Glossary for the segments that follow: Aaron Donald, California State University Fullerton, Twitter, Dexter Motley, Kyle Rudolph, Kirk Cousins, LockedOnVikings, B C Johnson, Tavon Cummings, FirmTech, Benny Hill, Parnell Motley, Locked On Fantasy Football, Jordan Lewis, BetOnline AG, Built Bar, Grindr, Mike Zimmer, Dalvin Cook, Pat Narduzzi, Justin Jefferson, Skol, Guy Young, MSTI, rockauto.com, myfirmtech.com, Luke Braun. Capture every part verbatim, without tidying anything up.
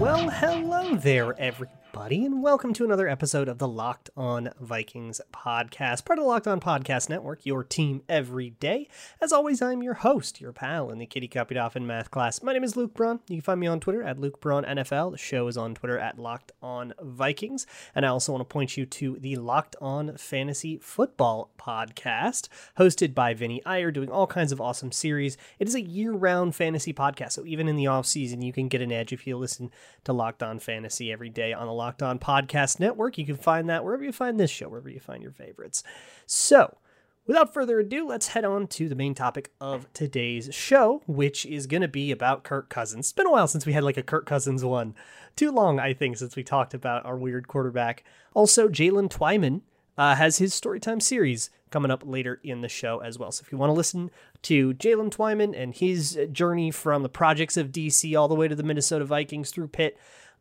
Well, hello there, everybody, and welcome to another episode of the Locked On Vikings podcast, part of the Locked On Podcast Network, your team every day. As always, I'm your host, your pal in the kitty copied off in math class. My name is Luke Braun. You can find me on Twitter at Luke Braun N F L. The show is on Twitter at Locked On Vikings. And I also want to point you to the Locked On Fantasy Football podcast, hosted by Vinny Iyer, doing all kinds of awesome series. It is a year-round fantasy podcast, so even in the off-season, you can get an edge if you listen to Locked On Fantasy every day on the Locked On Podcast Network. You can find that wherever you find this show, wherever you find your favorites. So, without further ado, let's head on to the main topic of today's show, which is going to be about Kirk Cousins. It's been a while since we had like a Kirk Cousins one. Too long, I think, since we talked about our weird quarterback. Also, Jaylen Twyman uh, has his Storytime series coming up later in the show as well. So if you want to listen to Jaylen Twyman and his journey from the projects of D C all the way to the Minnesota Vikings through Pitt,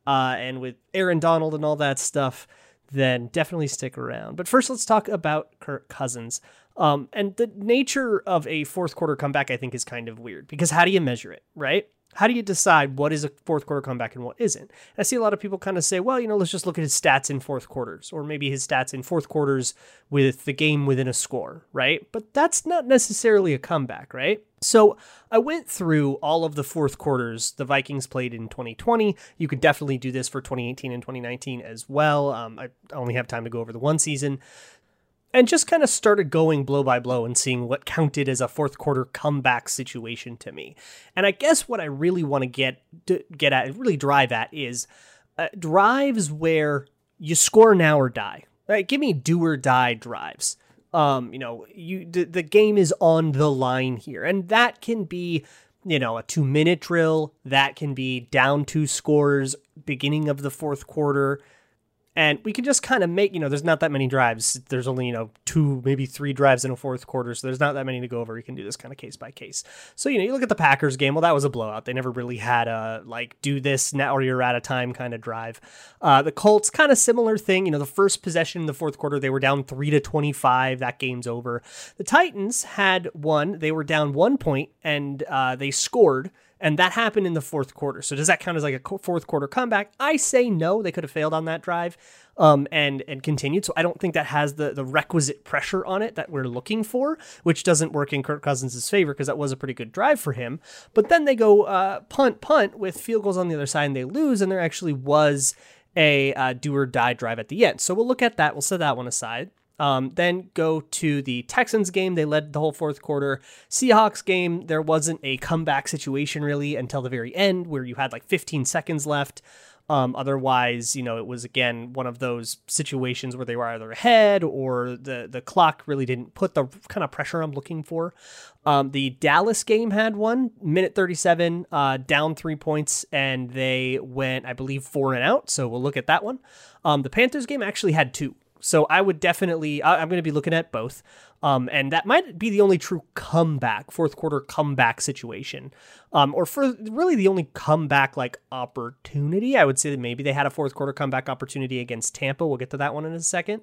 Uh, and with Aaron Donald and all that stuff, then definitely stick around. But first, let's talk about Kirk Cousins. Um, and the nature of a fourth quarter comeback, I think, is kind of weird, because how do you measure it, right? How do you decide what is a fourth quarter comeback and what isn't? I see a lot of people kind of say, well, you know, let's just look at his stats in fourth quarters, or maybe his stats in fourth quarters with the game within a score, right? But that's not necessarily a comeback, right? So I went through all of the fourth quarters the Vikings played in twenty twenty. You could definitely do this for twenty eighteen and twenty nineteen as well. Um, I only have time to go over the one season. And just kind of started going blow by blow and seeing what counted as a fourth quarter comeback situation to me. And I guess what I really want to get to get at, really drive at, is uh, drives where you score now or die. Right? Give me do or die drives. Um, you know, you the, the game is on the line here, and that can be, you know, a two minute drill. That can be down two scores, beginning of the fourth quarter. And we can just kind of make, you know, there's not that many drives. There's only, you know, two, maybe three drives in a fourth quarter. So there's not that many to go over. You can do this kind of case by case. So, you know, you look at the Packers game. Well, that was a blowout. They never really had a like do this now or you're out of time kind of drive. Uh, the Colts, kind of similar thing. You know, the first possession in the fourth quarter, they were down three to twenty-five. That game's over. The Titans had one. They were down one point and uh, they scored. And that happened in the fourth quarter. So does that count as like a fourth quarter comeback? I say no. They could have failed on that drive um, and and continued. So I don't think that has the, the requisite pressure on it that we're looking for, which doesn't work in Kirk Cousins' favor because that was a pretty good drive for him. But then they go uh, punt, punt with field goals on the other side and they lose. And there actually was a uh, do or die drive at the end. So we'll look at that. We'll set that one aside. Um, then go to the Texans game. They led the whole fourth quarter. Seahawks game, there wasn't a comeback situation really until the very end where you had like fifteen seconds left. Um, otherwise, you know, it was, again, one of those situations where they were either ahead or the, the clock really didn't put the kind of pressure I'm looking for. Um, the Dallas game had one, minute thirty-seven, uh, down three points, and they went, I believe, four and out. So we'll look at that one. Um, the Panthers game actually had two. So I would definitely, I'm going to be looking at both. Um, and that might be the only true comeback, fourth quarter comeback situation. Um, or for really the only comeback like opportunity. I would say that maybe they had a fourth quarter comeback opportunity against Tampa. We'll get to that one in a second.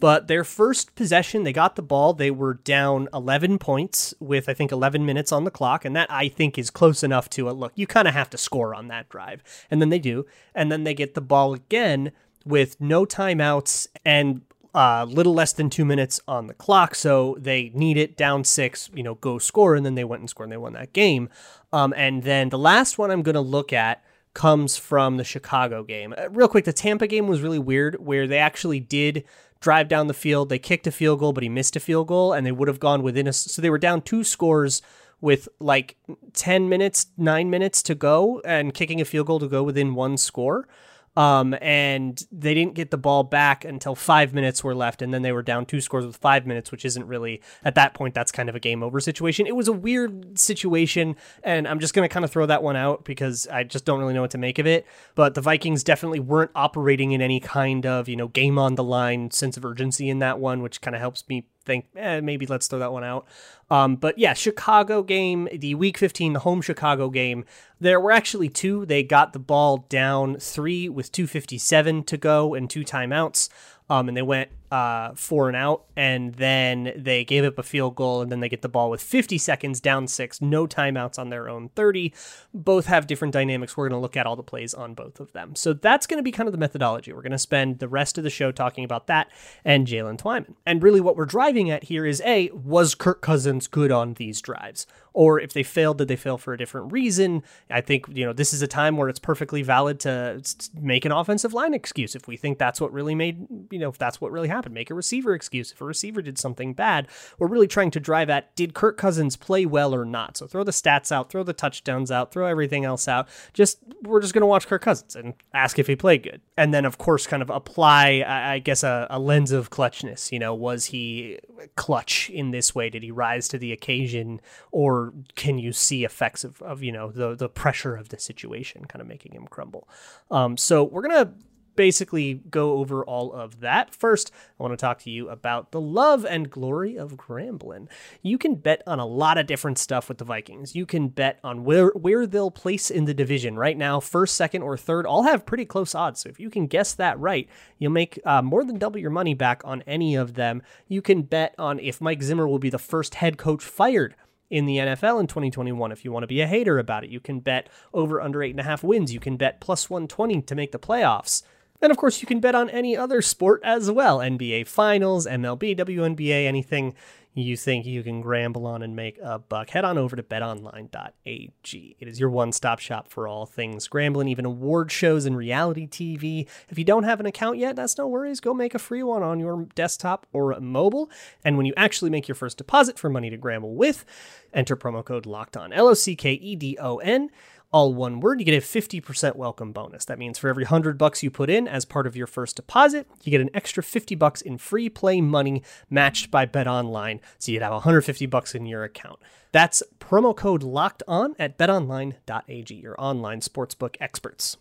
But their first possession, they got the ball. They were down eleven points with, I think, eleven minutes on the clock. And that, I think, is close enough to a look. You kind of have to score on that drive. And then they do. And then they get the ball again with no timeouts and a uh, little less than two minutes on the clock. So they need it, down six, you know, go score. And then they went and scored and they won that game. Um, and then the last one I'm going to look at comes from the Chicago game. Uh, real quick, the Tampa game was really weird where they actually did drive down the field. They kicked a field goal, but he missed a field goal and they would have gone within a, so they were down two scores with like ten minutes, nine minutes to go and kicking a field goal to go within one score. Um, and they didn't get the ball back until five minutes were left. And then they were down two scores with five minutes, which isn't really, at that point, that's kind of a game over situation. It was a weird situation. And I'm just going to kind of throw that one out because I just don't really know what to make of it. But the Vikings definitely weren't operating in any kind of, you know, game on the line sense of urgency in that one, which kind of helps me think, eh, maybe let's throw that one out. Um, but yeah, Chicago game, the week fifteen, the home Chicago game, there were actually two. They got the ball down three with two fifty-seven to go and two timeouts. Um, and they went uh, four and out, and then they gave up a field goal, and then they get the ball with fifty seconds, down six, no timeouts on their own thirty. Both have different dynamics. We're going to look at all the plays on both of them. So that's going to be kind of the methodology. We're going to spend the rest of the show talking about that and Jaylen Twyman. And really what we're driving at here is, A, was Kirk Cousins good on these drives? Or if they failed, did they fail for a different reason? I think, you know, this is a time where it's perfectly valid to make an offensive line excuse if we think that's what really made, you know, if that's what really happened, make a receiver excuse. If a receiver did something bad, we're really trying to drive at, did Kirk Cousins play well or not? So throw the stats out, throw the touchdowns out, throw everything else out. Just, we're just going to watch Kirk Cousins and ask if he played good. And then, of course, kind of apply, I guess, a, a lens of clutchness. You know, was he clutch in this way? Did he rise to the occasion? Or can you see effects of, of you know, the, the pressure of the situation kind of making him crumble? Um, so we're going to basically go over all of that. First, I want to talk to you about the love and glory of Grambling. You can bet on a lot of different stuff with the Vikings. You can bet on where where they'll place in the division right now. First, second, or third all have pretty close odds. So if you can guess that right, you'll make uh, more than double your money back on any of them. You can bet on if Mike Zimmer will be the first head coach fired in the N F L in twenty twenty-one, if you want to be a hater about it. You can bet over under eight and a half wins. You can bet plus one twenty to make the playoffs. And of course, you can bet on any other sport as well. N B A Finals, M L B, W N B A, anything you think you can gamble on and make a buck. Head on over to betonline dot a g. It is your one-stop shop for all things gambling, even award shows and reality T V. If you don't have an account yet, that's no worries. Go make a free one on your desktop or mobile. And when you actually make your first deposit for money to gamble with, enter promo code LOCKEDON, L O C K E D O N, all one word. You get a fifty percent welcome bonus. That means for every one hundred bucks you put in as part of your first deposit, you get an extra fifty bucks in free play money matched by BetOnline, so you'd have one hundred fifty bucks in your account. That's promo code locked on at betonline dot a g, your online sportsbook experts.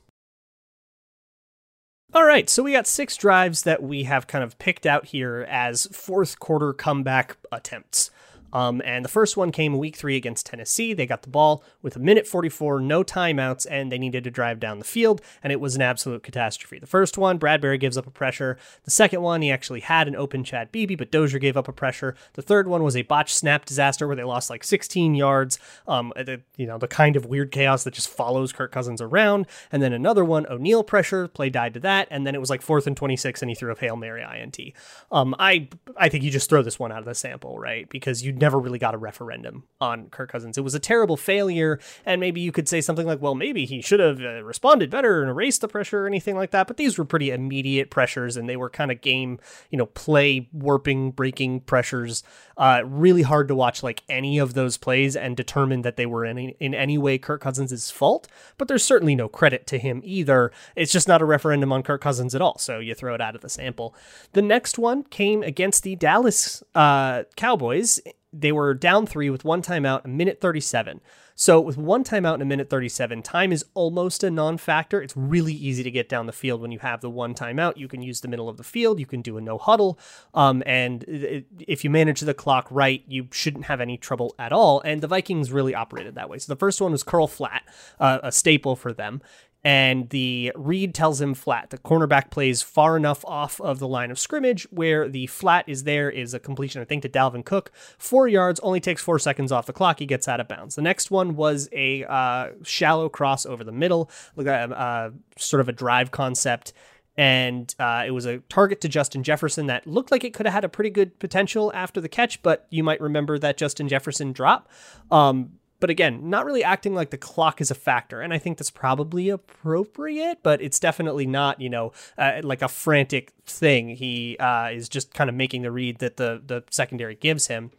All right, so we got six drives that we have kind of picked out here as fourth quarter comeback attempts. Um, and the first one came week three against Tennessee. They got the ball with a minute forty-four, no timeouts, and they needed to drive down the field, and it was an absolute catastrophe. The first one, Bradbury gives up a pressure. The second one, he actually had an open Chad Beebe, but Dozier gave up a pressure. The third one was a botched snap disaster where they lost like sixteen yards, um, the, you know, the kind of weird chaos that just follows Kirk Cousins around. And then another one, O'Neal pressure, play died to that, and then it was like fourth and twenty-six, and he threw a Hail Mary I N T. Um, I, I think you just throw this one out of the sample, right? Because you never really got a referendum on Kirk Cousins. It was a terrible failure, and maybe you could say something like, well, maybe he should have uh, responded better and erased the pressure or anything like that, but these were pretty immediate pressures, and they were kind of game, you know, play warping, breaking pressures. Uh, really hard to watch like any of those plays and determine that they were in any, in any way Kirk Cousins' fault, but there's certainly no credit to him either. It's just not a referendum on Kirk Cousins at all, so you throw it out of the sample. The next one came against the Dallas uh, Cowboys. They were down three with one timeout, a minute thirty-seven. So with one timeout and a minute thirty-seven, time is almost a non-factor. It's really easy to get down the field when you have the one timeout. You can use the middle of the field. You can do a no huddle. Um, and it, if you manage the clock right, you shouldn't have any trouble at all. And the Vikings really operated that way. So the first one was curl flat, uh, a staple for them. And the read tells him flat. The cornerback plays far enough off of the line of scrimmage where the flat is there is a completion, I think, to Dalvin Cook. Four yards, only takes four seconds off the clock. He gets out of bounds. The next one was a uh, shallow cross over the middle, uh, sort of a drive concept. And uh, it was a target to Justin Jefferson that looked like it could have had a pretty good potential after the catch, but you might remember that Justin Jefferson drop. Um But again, not really acting like the clock is a factor. And I think that's probably appropriate, but it's definitely not, you know, uh, like a frantic thing. He uh, is just kind of making the read that the, the secondary gives him.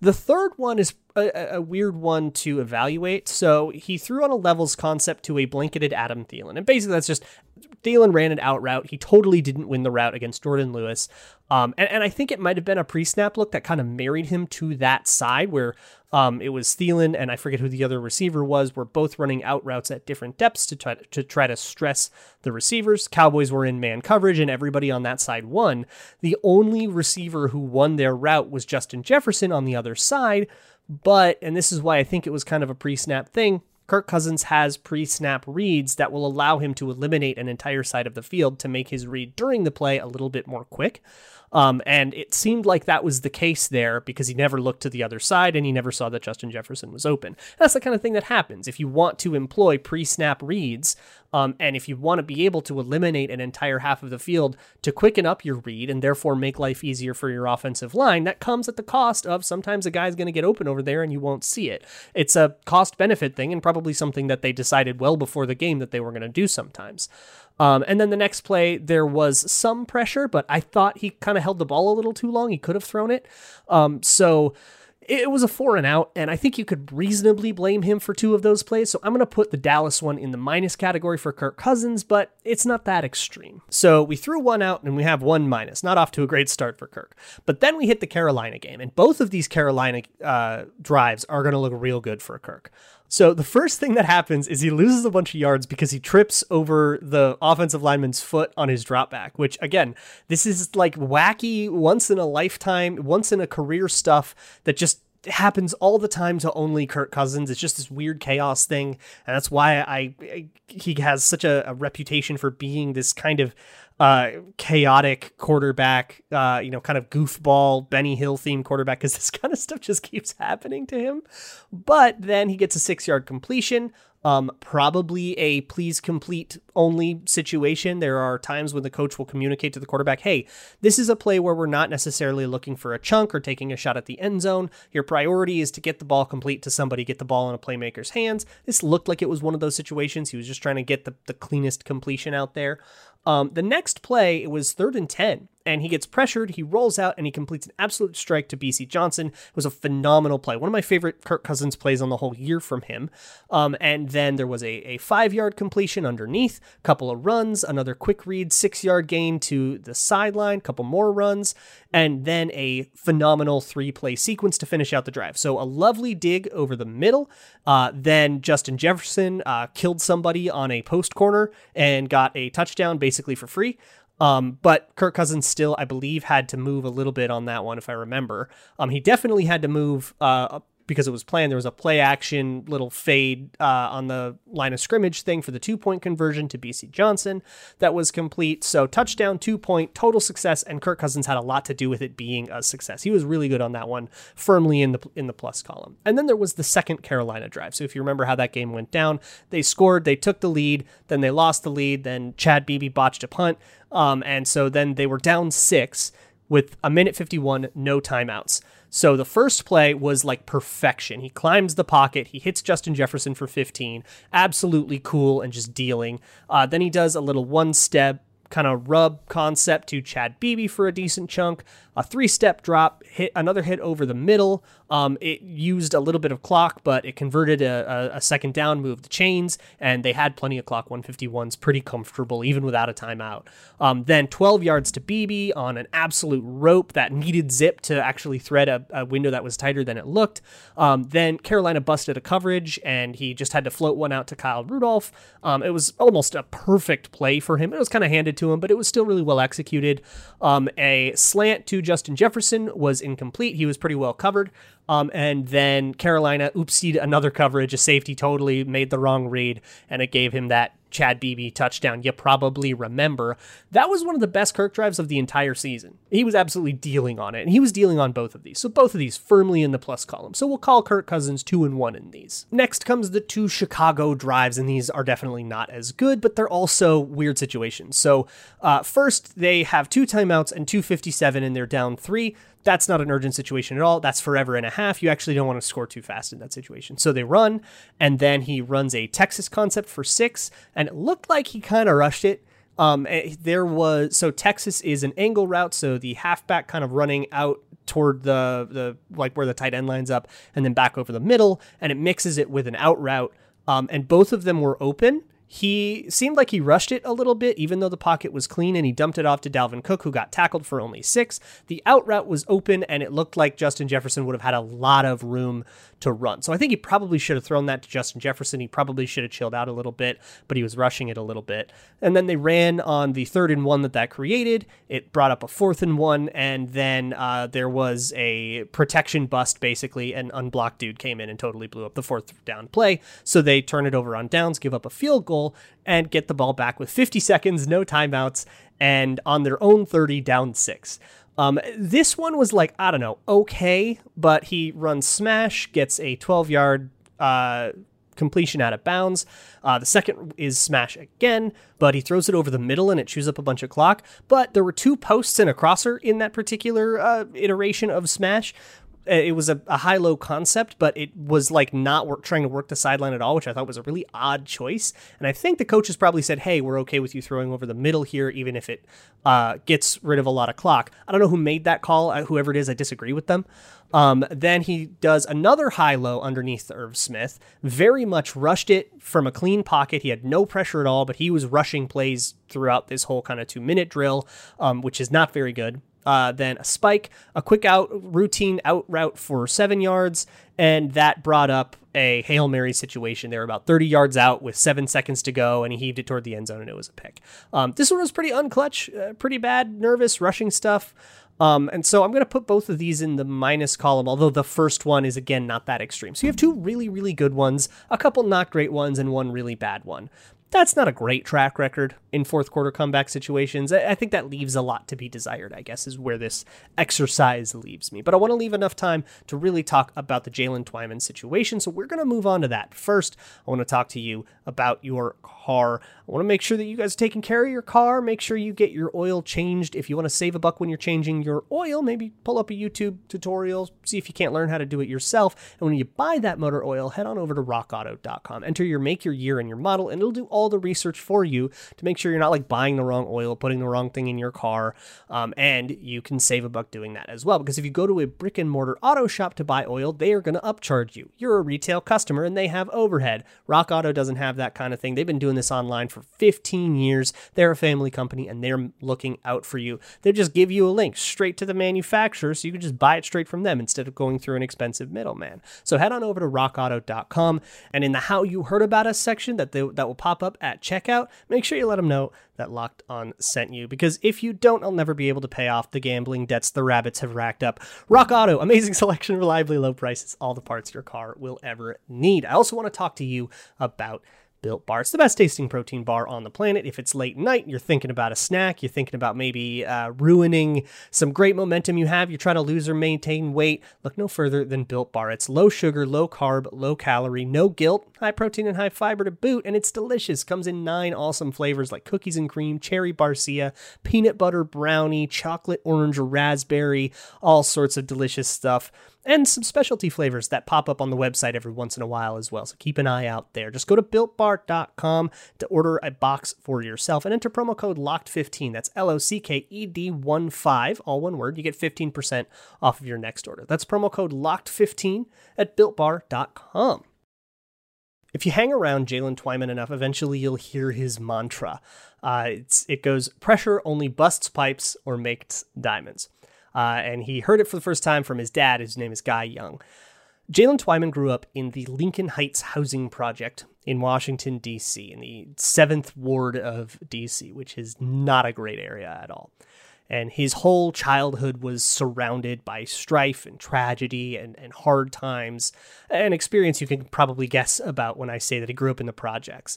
The third one is A, a weird one to evaluate. So he threw on a levels concept to a blanketed Adam Thielen. And basically that's just Thielen ran an out route. He totally didn't win the route against Jordan Lewis. Um, and, and I think it might have been a pre-snap look that kind of married him to that side where um, it was Thielen and I forget who the other receiver was, were both running out routes at different depths to try to, to try to stress the receivers. Cowboys were in man coverage and everybody on that side won. The only receiver who won their route was Justin Jefferson on the other side. But, and this is why I think it was kind of a pre-snap thing, Kirk Cousins has pre-snap reads that will allow him to eliminate an entire side of the field to make his read during the play a little bit more quick. Um, and it seemed like that was the case there because he never looked to the other side and he never saw that Justin Jefferson was open. And that's the kind of thing that happens if you want to employ pre-snap reads. Um, and if you want to be able to eliminate an entire half of the field to quicken up your read and therefore make life easier for your offensive line, that comes at the cost of sometimes a guy's going to get open over there and you won't see it. It's a cost-benefit thing and probably something that they decided well before the game that they were going to do sometimes. Um, and then the next play, there was some pressure, but I thought he kind of held the ball a little too long. He could have thrown it. Um, so it was a four and out, and I think you could reasonably blame him for two of those plays. So I'm going to put the Dallas one in the minus category for Kirk Cousins, but it's not that extreme. So we threw one out and we have one minus, not off to a great start for Kirk. But then we hit the Carolina game, and both of these Carolina uh, drives are going to look real good for Kirk. So the first thing that happens is he loses a bunch of yards because he trips over the offensive lineman's foot on his drop back, which again, this is like wacky, once in a lifetime, once in a career stuff that just happens all the time to only Kirk Cousins. It's just this weird chaos thing. And that's why I, I he has such a, a reputation for being this kind of Uh, chaotic quarterback, uh, you know, kind of goofball, Benny Hill themed quarterback, because this kind of stuff just keeps happening to him. But then he gets a six yard completion, um, probably a please complete only situation. There are times when the coach will communicate to the quarterback, hey, this is a play where we're not necessarily looking for a chunk or taking a shot at the end zone. Your priority is to get the ball complete to somebody, get the ball in a playmaker's hands. This looked like it was one of those situations. He was just trying to get the, the cleanest completion out there. Um, the next play, it was third and ten, and he gets pressured, he rolls out, and he completes an absolute strike to B C Johnson. It was a phenomenal play. One of my favorite Kirk Cousins plays on the whole year from him. Um, and then there was a, a five-yard completion underneath, couple of runs, another quick read, six-yard gain to the sideline, couple more runs, and then a phenomenal three-play sequence to finish out the drive. So a lovely dig over the middle. Uh, then Justin Jefferson uh, killed somebody on a post corner and got a touchdown based basically for free. Um, but Kirk Cousins still, I believe, had to move a little bit on that one, if I remember. Um, he definitely had to move uh, up because it was planned. There was a play action little fade uh, on the line of scrimmage thing for the two point conversion to B C Johnson that was complete. So touchdown, two point, total success. And Kirk Cousins had a lot to do with it being a success. He was really good on that one, firmly in the in the plus column. And then there was the second Carolina drive. So if you remember how that game went down, they scored, they took the lead, then they lost the lead, then Chad Beebe botched a punt. Um, and so then they were down six with a minute fifty-one, no timeouts. So the first play was like perfection. He climbs the pocket. He hits Justin Jefferson for fifteen. Absolutely cool and just dealing. Uh, then he does a little one-step kind of rub concept to Chad Beebe for a decent chunk. A three-step drop, hit another hit over the middle. Um, it used a little bit of clock, but it converted a, a, a second down, moved the chains, and they had plenty of clock. one fifty-one's pretty comfortable, even without a timeout. Um, then twelve yards to Beebe on an absolute rope that needed zip to actually thread a, a window that was tighter than it looked. Um, then Carolina busted a coverage, and he just had to float one out to Kyle Rudolph. Um, it was almost a perfect play for him. It was kind of handed to him, but it was still really well executed. Um, a slant to Justin Jefferson was incomplete. He was pretty well covered. Um, and then Carolina oopsied another coverage, a safety totally made the wrong read, and it gave him that Chad Beebe touchdown. You probably remember that was one of the best Kirk drives of the entire season. He was absolutely dealing on it, and he was dealing on both of these. So both of these firmly in the plus column. So we'll call Kirk Cousins two and one in these. Next comes the two Chicago drives, and these are definitely not as good, but they're also weird situations. So uh, first, they have two timeouts and two fifty-seven, and they're down three. That's not an urgent situation at all. That's forever and a half. You actually don't want to score too fast in that situation. So they run, and then he runs a Texas concept for six, and it looked like he kind of rushed it. Um, there was so Texas is an angle route, so the halfback kind of running out toward the the like where the tight end lines up, and then back over the middle, and it mixes it with an out route, um, and both of them were open. He seemed like he rushed it a little bit, even though the pocket was clean, and he dumped it off to Dalvin Cook, who got tackled for only six. The out route was open, and it looked like Justin Jefferson would have had a lot of room to run. So I think he probably should have thrown that to Justin Jefferson. He probably should have chilled out a little bit, but he was rushing it a little bit. And then they ran on the third and one that that created. It brought up a fourth and one, and then uh, there was a protection bust, basically. An unblocked dude came in and totally blew up the fourth down play. So they turn it over on downs, give up a field goal, and get the ball back with fifty seconds, no timeouts, and on their own thirty, down six. Um, this one was like, I don't know, okay, but he runs smash, gets a twelve-yard uh, completion out of bounds. Uh, the second is smash again, but he throws it over the middle and it chews up a bunch of clock. But there were two posts and a crosser in that particular uh, iteration of smash. It was a, a high-low concept, but it was like not work, trying to work the sideline at all, which I thought was a really odd choice. And I think the coaches probably said, hey, we're okay with you throwing over the middle here, even if it uh, gets rid of a lot of clock. I don't know who made that call. Whoever it is, I disagree with them. Um, then he does another high-low underneath Irv Smith, very much rushed it from a clean pocket. He had no pressure at all, but he was rushing plays throughout this whole kind of two-minute drill, um, which is not very good. Uh, then a spike, a quick out routine out route for seven yards, and that brought up a Hail Mary situation. They were about thirty yards out with seven seconds to go, and he heaved it toward the end zone, and it was a pick. Um, this one was pretty unclutch, uh, pretty bad, nervous, rushing stuff. Um, and so I'm going to put both of these in the minus column, although the first one is, again, not that extreme. So you have two really, really good ones, a couple not great ones, and one really bad one. That's not a great track record in fourth quarter comeback situations. I think that leaves a lot to be desired, I guess, is where this exercise leaves me. But I want to leave enough time to really talk about the Jaylen Twyman situation, so we're going to move on to that. First, I want to talk to you about your car. I want to make sure that you guys are taking care of your car. Make sure you get your oil changed. If you want to save a buck when you're changing your oil, maybe pull up a YouTube tutorial, see if you can't learn how to do it yourself. And when you buy that motor oil, head on over to rock auto dot com. Enter your make, your year, and your model, and it'll do all All the research for you to make sure you're not like buying the wrong oil, putting the wrong thing in your car, um, and you can save a buck doing that as well. Because if you go to a brick and mortar auto shop to buy oil, they are going to upcharge you. You're a retail customer and they have overhead. Rock Auto doesn't have that kind of thing. They've been doing this online for fifteen years. They're a family company and they're looking out for you. They just give you a link straight to the manufacturer so you can just buy it straight from them instead of going through an expensive middleman. So head on over to rock auto dot com, and in the how you heard about us section that they, that will pop up at checkout, make sure you let them know that Locked On sent you, because if you don't, I'll never be able to pay off the gambling debts the rabbits have racked up. Rock Auto, amazing selection, reliably low prices, all the parts your car will ever need. I also want to talk to you about Built Bar. It's the best tasting protein bar on the planet. If it's late night, you're thinking about a snack, you're thinking about maybe uh, ruining some great momentum you have, you're trying to lose or maintain weight, look no further than Built Bar. It's low sugar, low carb, low calorie, no guilt, high protein and high fiber to boot, and it's delicious. Comes in nine awesome flavors like cookies and cream, cherry barcia, peanut butter brownie, chocolate orange, raspberry, all sorts of delicious stuff. And some specialty flavors that pop up on the website every once in a while as well. So keep an eye out there. Just go to built bar dot com to order a box for yourself and enter promo code locked fifteen. That's L O C K E D one five, all one word. You get fifteen percent off of your next order. That's promo code locked fifteen at built bar dot com. If you hang around Jaylen Twyman enough, eventually you'll hear his mantra. Uh, it's, it goes, pressure only busts pipes or makes diamonds. Uh, and he heard it for the first time from his dad, whose name is Guy Young. Jaylen Twyman grew up in the Lincoln Heights housing project in Washington, D C, in the seventh ward of D C, which is not a great area at all. And his whole childhood was surrounded by strife and tragedy and, and hard times, an experience you can probably guess about when I say that he grew up in the projects.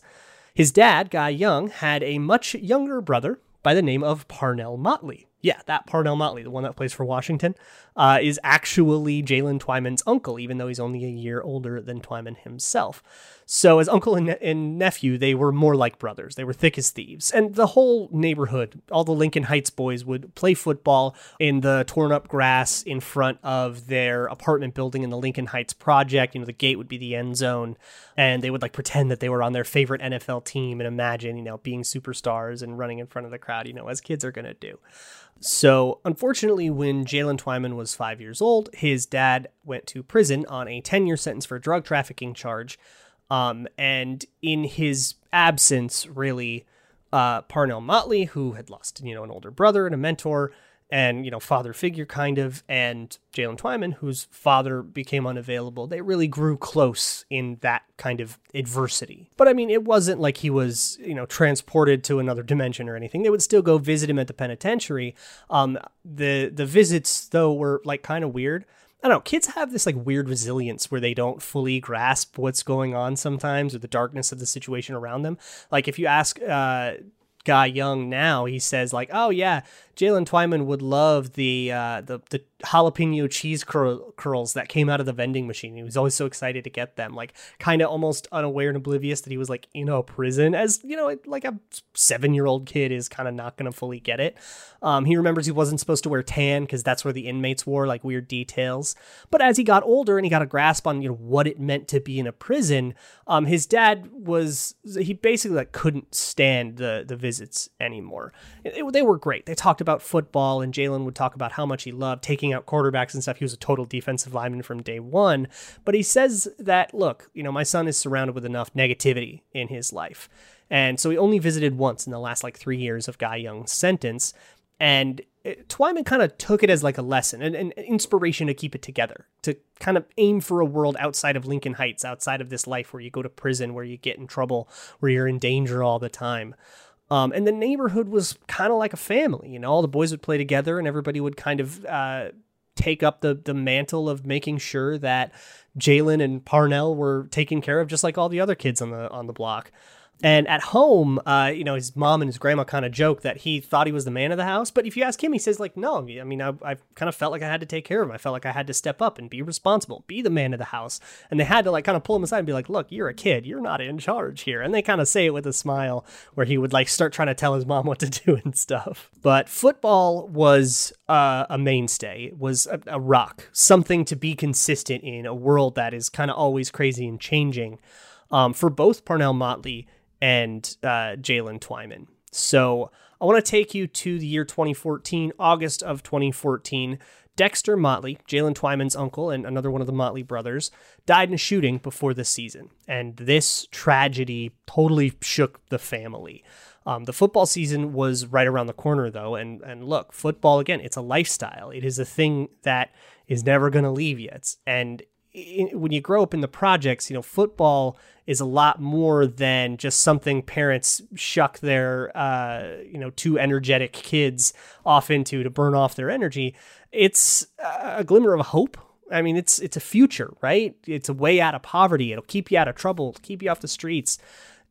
His dad, Guy Young, had a much younger brother by the name of Parnell Motley. Yeah, that Parnell Motley, the one that plays for Washington, uh, is actually Jaylen Twyman's uncle, even though he's only a year older than Twyman himself. So as uncle and, ne- and nephew, they were more like brothers. They were thick as thieves. And the whole neighborhood, all the Lincoln Heights boys would play football in the torn up grass in front of their apartment building in the Lincoln Heights project. You know, the gate would be the end zone. And they would like pretend that they were on their favorite N F L team and imagine, you know, being superstars and running in front of the crowd, you know, as kids are going to do. So, unfortunately, when Jaylen Twyman was five years old, his dad went to prison on a ten-year sentence for a drug trafficking charge. Um, and in his absence, really, uh, Parnell Motley, who had lost, you know, an older brother and a mentor and, you know, father figure kind of, and Jaylen Twyman, whose father became unavailable. They really grew close in that kind of adversity. But I mean, it wasn't like he was, you know, transported to another dimension or anything. They would still go visit him at the penitentiary. Um, the, the visits, though, were like kind of weird. I don't know, kids have this like weird resilience where they don't fully grasp what's going on sometimes, or the darkness of the situation around them. Like if you ask uh, Guy Young now, he says like, oh yeah, Jaylen Twyman would love the uh, the, the jalapeno cheese curl- curls that came out of the vending machine. He was always so excited to get them, like kind of almost unaware and oblivious that he was like in a prison, as, you know, like a seven-year-old kid is kind of not going to fully get it. Um, he remembers he wasn't supposed to wear tan because that's where the inmates wore, like weird details. But as he got older and he got a grasp on, you know, what it meant to be in a prison, um, his dad was, he basically like couldn't stand the, the visits anymore. It, it, they were great. They talked about football, and Jaylen would talk about how much he loved taking out quarterbacks and stuff. He was a total defensive lineman from day one, but he says that, look, you know, my son is surrounded with enough negativity in his life. And so he only visited once in the last like three years of Guy Young's sentence. And it, Twyman kind of took it as like a lesson and an inspiration to keep it together, to kind of aim for a world outside of Lincoln Heights, outside of this life where you go to prison, where you get in trouble, where you're in danger all the time. Um, and the neighborhood was kind of like a family, you know, all the boys would play together and everybody would kind of uh, take up the, the mantle of making sure that Jaylen and Parnell were taken care of, just like all the other kids on the on the block. And at home, uh, you know, his mom and his grandma kind of joke that he thought he was the man of the house. But if you ask him, he says, like, no, I mean, I, I kind of felt like I had to take care of him. I felt like I had to step up and be responsible, be the man of the house. And they had to like kind of pull him aside and be like, look, you're a kid. You're not in charge here. And they kind of say it with a smile, where he would like start trying to tell his mom what to do and stuff. But football was uh, a mainstay. It was a, a rock, something to be consistent in a world that is kind of always crazy and changing, um, for both Parnell Motley and uh, Jaylen Twyman. So I want to take you to the year twenty fourteen, August of twenty fourteen. Dexter Motley, Jaylen Twyman's uncle and another one of the Motley brothers, died in a shooting before the season. And this tragedy totally shook the family. Um, the football season was right around the corner, though. And, and look, football, again, it's a lifestyle. It is a thing that is never going to leave you. It's, and when you grow up in the projects, you know, football is a lot more than just something parents shuck their, uh, you know, too energetic kids off into to burn off their energy. It's a glimmer of hope. I mean, it's it's a future, right? It's a way out of poverty. It'll keep you out of trouble, it'll keep you off the streets.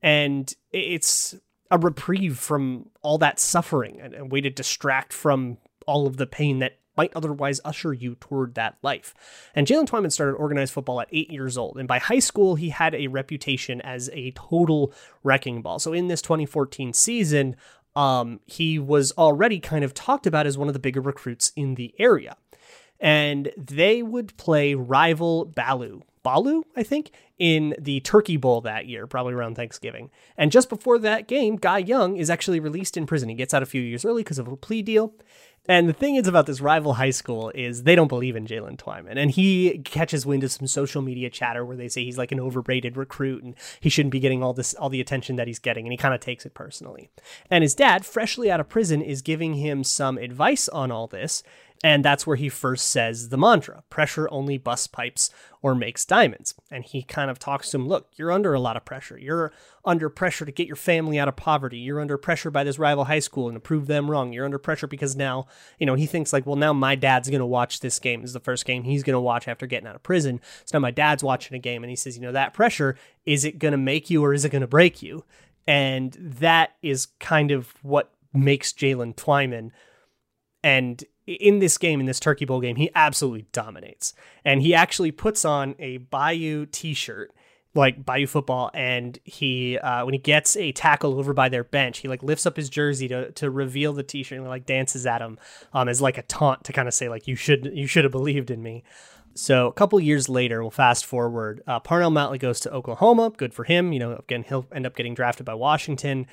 And it's a reprieve from all that suffering and a way to distract from all of the pain that might otherwise usher you toward that life. And Jaylen Twyman started organized football at eight years old. And by high school, he had a reputation as a total wrecking ball. So in this twenty fourteen season, um, he was already kind of talked about as one of the bigger recruits in the area. And they would play rival Balu. Balu, I think, in the Turkey Bowl that year, probably around Thanksgiving. And just before that game, Guy Young is actually released in prison. He gets out a few years early because of a plea deal. And the thing is about this rival high school is they don't believe in Jaylen Twyman. And he catches wind of some social media chatter where they say he's like an overrated recruit and he shouldn't be getting all this, all the attention that he's getting. And he kind of takes it personally. And his dad, freshly out of prison, is giving him some advice on all this. And that's where he first says the mantra, pressure only busts pipes or makes diamonds. And he kind of talks to him, look, you're under a lot of pressure. You're under pressure to get your family out of poverty. You're under pressure by this rival high school and to prove them wrong. You're under pressure because now, you know, he thinks like, well, now my dad's going to watch this game. This is the first game he's going to watch after getting out of prison. So now my dad's watching a game and he says, you know, that pressure, is it going to make you or is it going to break you? And that is kind of what makes Jaylen Twyman. And in this game, in this Turkey Bowl game, he absolutely dominates. And he actually puts on a Bayou t-shirt, like Bayou football, and he uh, when he gets a tackle over by their bench, he like lifts up his jersey to to reveal the t-shirt and like dances at him um, as like a taunt to kind of say like, you should you should have believed in me. So a couple years later, we'll fast forward. Uh, Parnell Motley goes to Oklahoma. Good for him. You know, again, he'll end up getting drafted by Washington.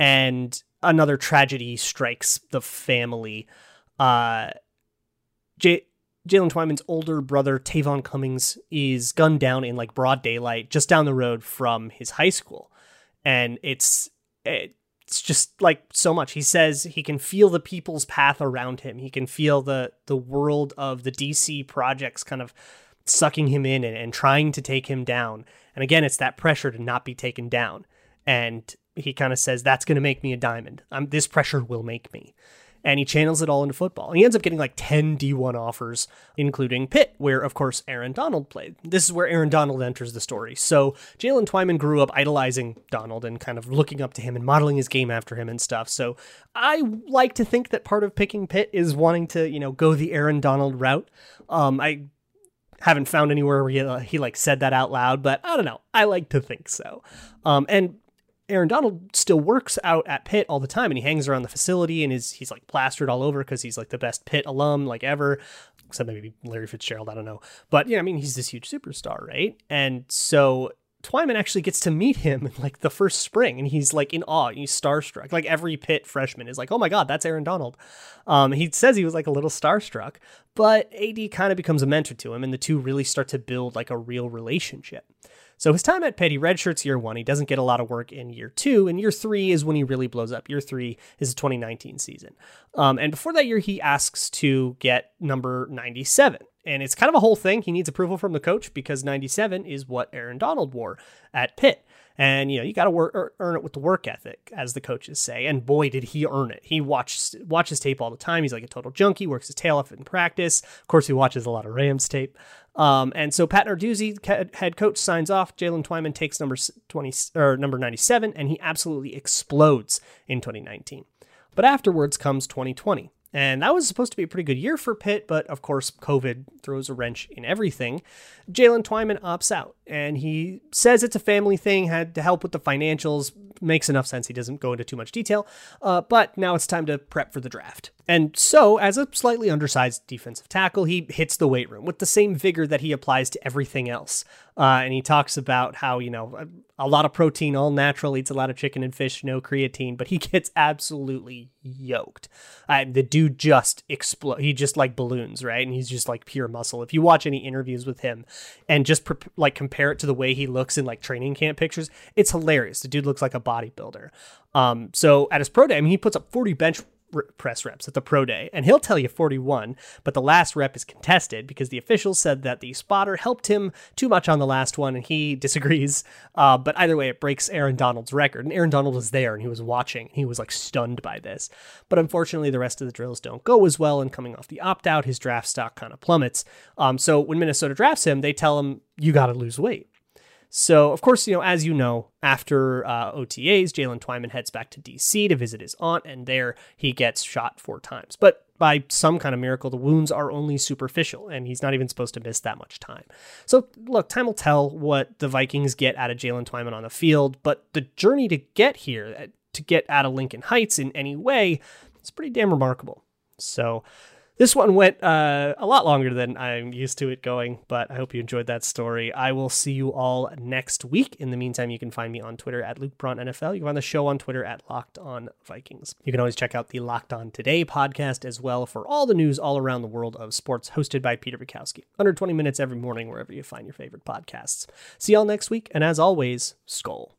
And another tragedy strikes the family. Uh, Jay, Jaylen Twyman's older brother, Tavon Cummings, is gunned down in like broad daylight just down the road from his high school. And it's it's just like so much. He says he can feel the people's path around him. He can feel the the world of the D C projects kind of sucking him in and, and trying to take him down. And again, it's that pressure to not be taken down. And he kind of says, that's going to make me a diamond. I'm, this pressure will make me. And he channels it all into football. And he ends up getting like ten D one offers, including Pitt, where, of course, Aaron Donald played. This is where Aaron Donald enters the story. So Jaylen Twyman grew up idolizing Donald and kind of looking up to him and modeling his game after him and stuff. So I like to think that part of picking Pitt is wanting to, you know, go the Aaron Donald route. Um, I haven't found anywhere where he, uh, he like said that out loud, but I don't know. I like to think so. Um, and Aaron Donald still works out at Pitt all the time, and he hangs around the facility, and is he's like plastered all over because he's like the best Pitt alum like ever, except maybe Larry Fitzgerald, I don't know. But yeah, I mean, he's this huge superstar, right? And so Twyman actually gets to meet him in like the first spring, and he's like in awe, and he's starstruck. Like every Pitt freshman is like, oh my God, that's Aaron Donald. Um, he says he was like a little starstruck, but A D kind of becomes a mentor to him, and the two really start to build like a real relationship. So his time at Pitt, he redshirts year one. He doesn't get a lot of work in year two. And year three is when he really blows up. Year three is the twenty nineteen season. Um, and before that year, he asks to get number ninety-seven. And it's kind of a whole thing. He needs approval from the coach because ninety-seven is what Aaron Donald wore at Pitt. And, you know, you got to earn it with the work ethic, as the coaches say. And boy, did he earn it. He watched, watches tape all the time. He's like a total junkie, works his tail off in practice. Of course, he watches a lot of Rams tape. Um, and so Pat Narduzzi, head coach, signs off. Jaylen Twyman takes number twenty or number ninety-seven, and he absolutely explodes in twenty nineteen. But afterwards comes twenty twenty. And that was supposed to be a pretty good year for Pitt, but of course, COVID throws a wrench in everything. Jaylen Twyman opts out, and he says it's a family thing, had to help with the financials. Makes enough sense. He doesn't go into too much detail, uh, but now it's time to prep for the draft. And so, as a slightly undersized defensive tackle, he hits the weight room with the same vigor that he applies to everything else. Uh, and he talks about how, you know, a lot of protein, all natural, eats a lot of chicken and fish, no creatine, but he gets absolutely yoked. Uh, the dude just explodes. He just like balloons, right? And he's just like pure muscle. If you watch any interviews with him and just pre- like compare it to the way he looks in like training camp pictures, it's hilarious. The dude looks like a bodybuilder. Um, so at his pro day, I mean, he puts up forty bench press reps at the pro day, and he'll tell you forty-one, but the last rep is contested because the officials said that the spotter helped him too much on the last one, and he disagrees. Uh, but either way, it breaks Aaron Donald's record, and Aaron Donald was there, and he was watching. He was like stunned by this, but unfortunately, the rest of the drills don't go as well, and coming off the opt-out, his draft stock kind of plummets. Um, so when Minnesota drafts him, they tell him, you got to lose weight. So, of course, you know, as you know, after uh, O T As, Jaylen Twyman heads back to D C to visit his aunt, and there he gets shot four times. But by some kind of miracle, the wounds are only superficial, and he's not even supposed to miss that much time. So, look, time will tell what the Vikings get out of Jaylen Twyman on the field, but the journey to get here, to get out of Lincoln Heights in any way, is pretty damn remarkable. So this one went uh, a lot longer than I'm used to it going, but I hope you enjoyed that story. I will see you all next week. In the meantime, you can find me on Twitter at Luke Braun N F L. You can find the show on Twitter at Locked On Vikings. You can always check out the Locked On Today podcast as well for all the news all around the world of sports, hosted by Peter Bukowski. Under twenty minutes every morning, wherever you find your favorite podcasts. See y'all next week, and as always, Skol.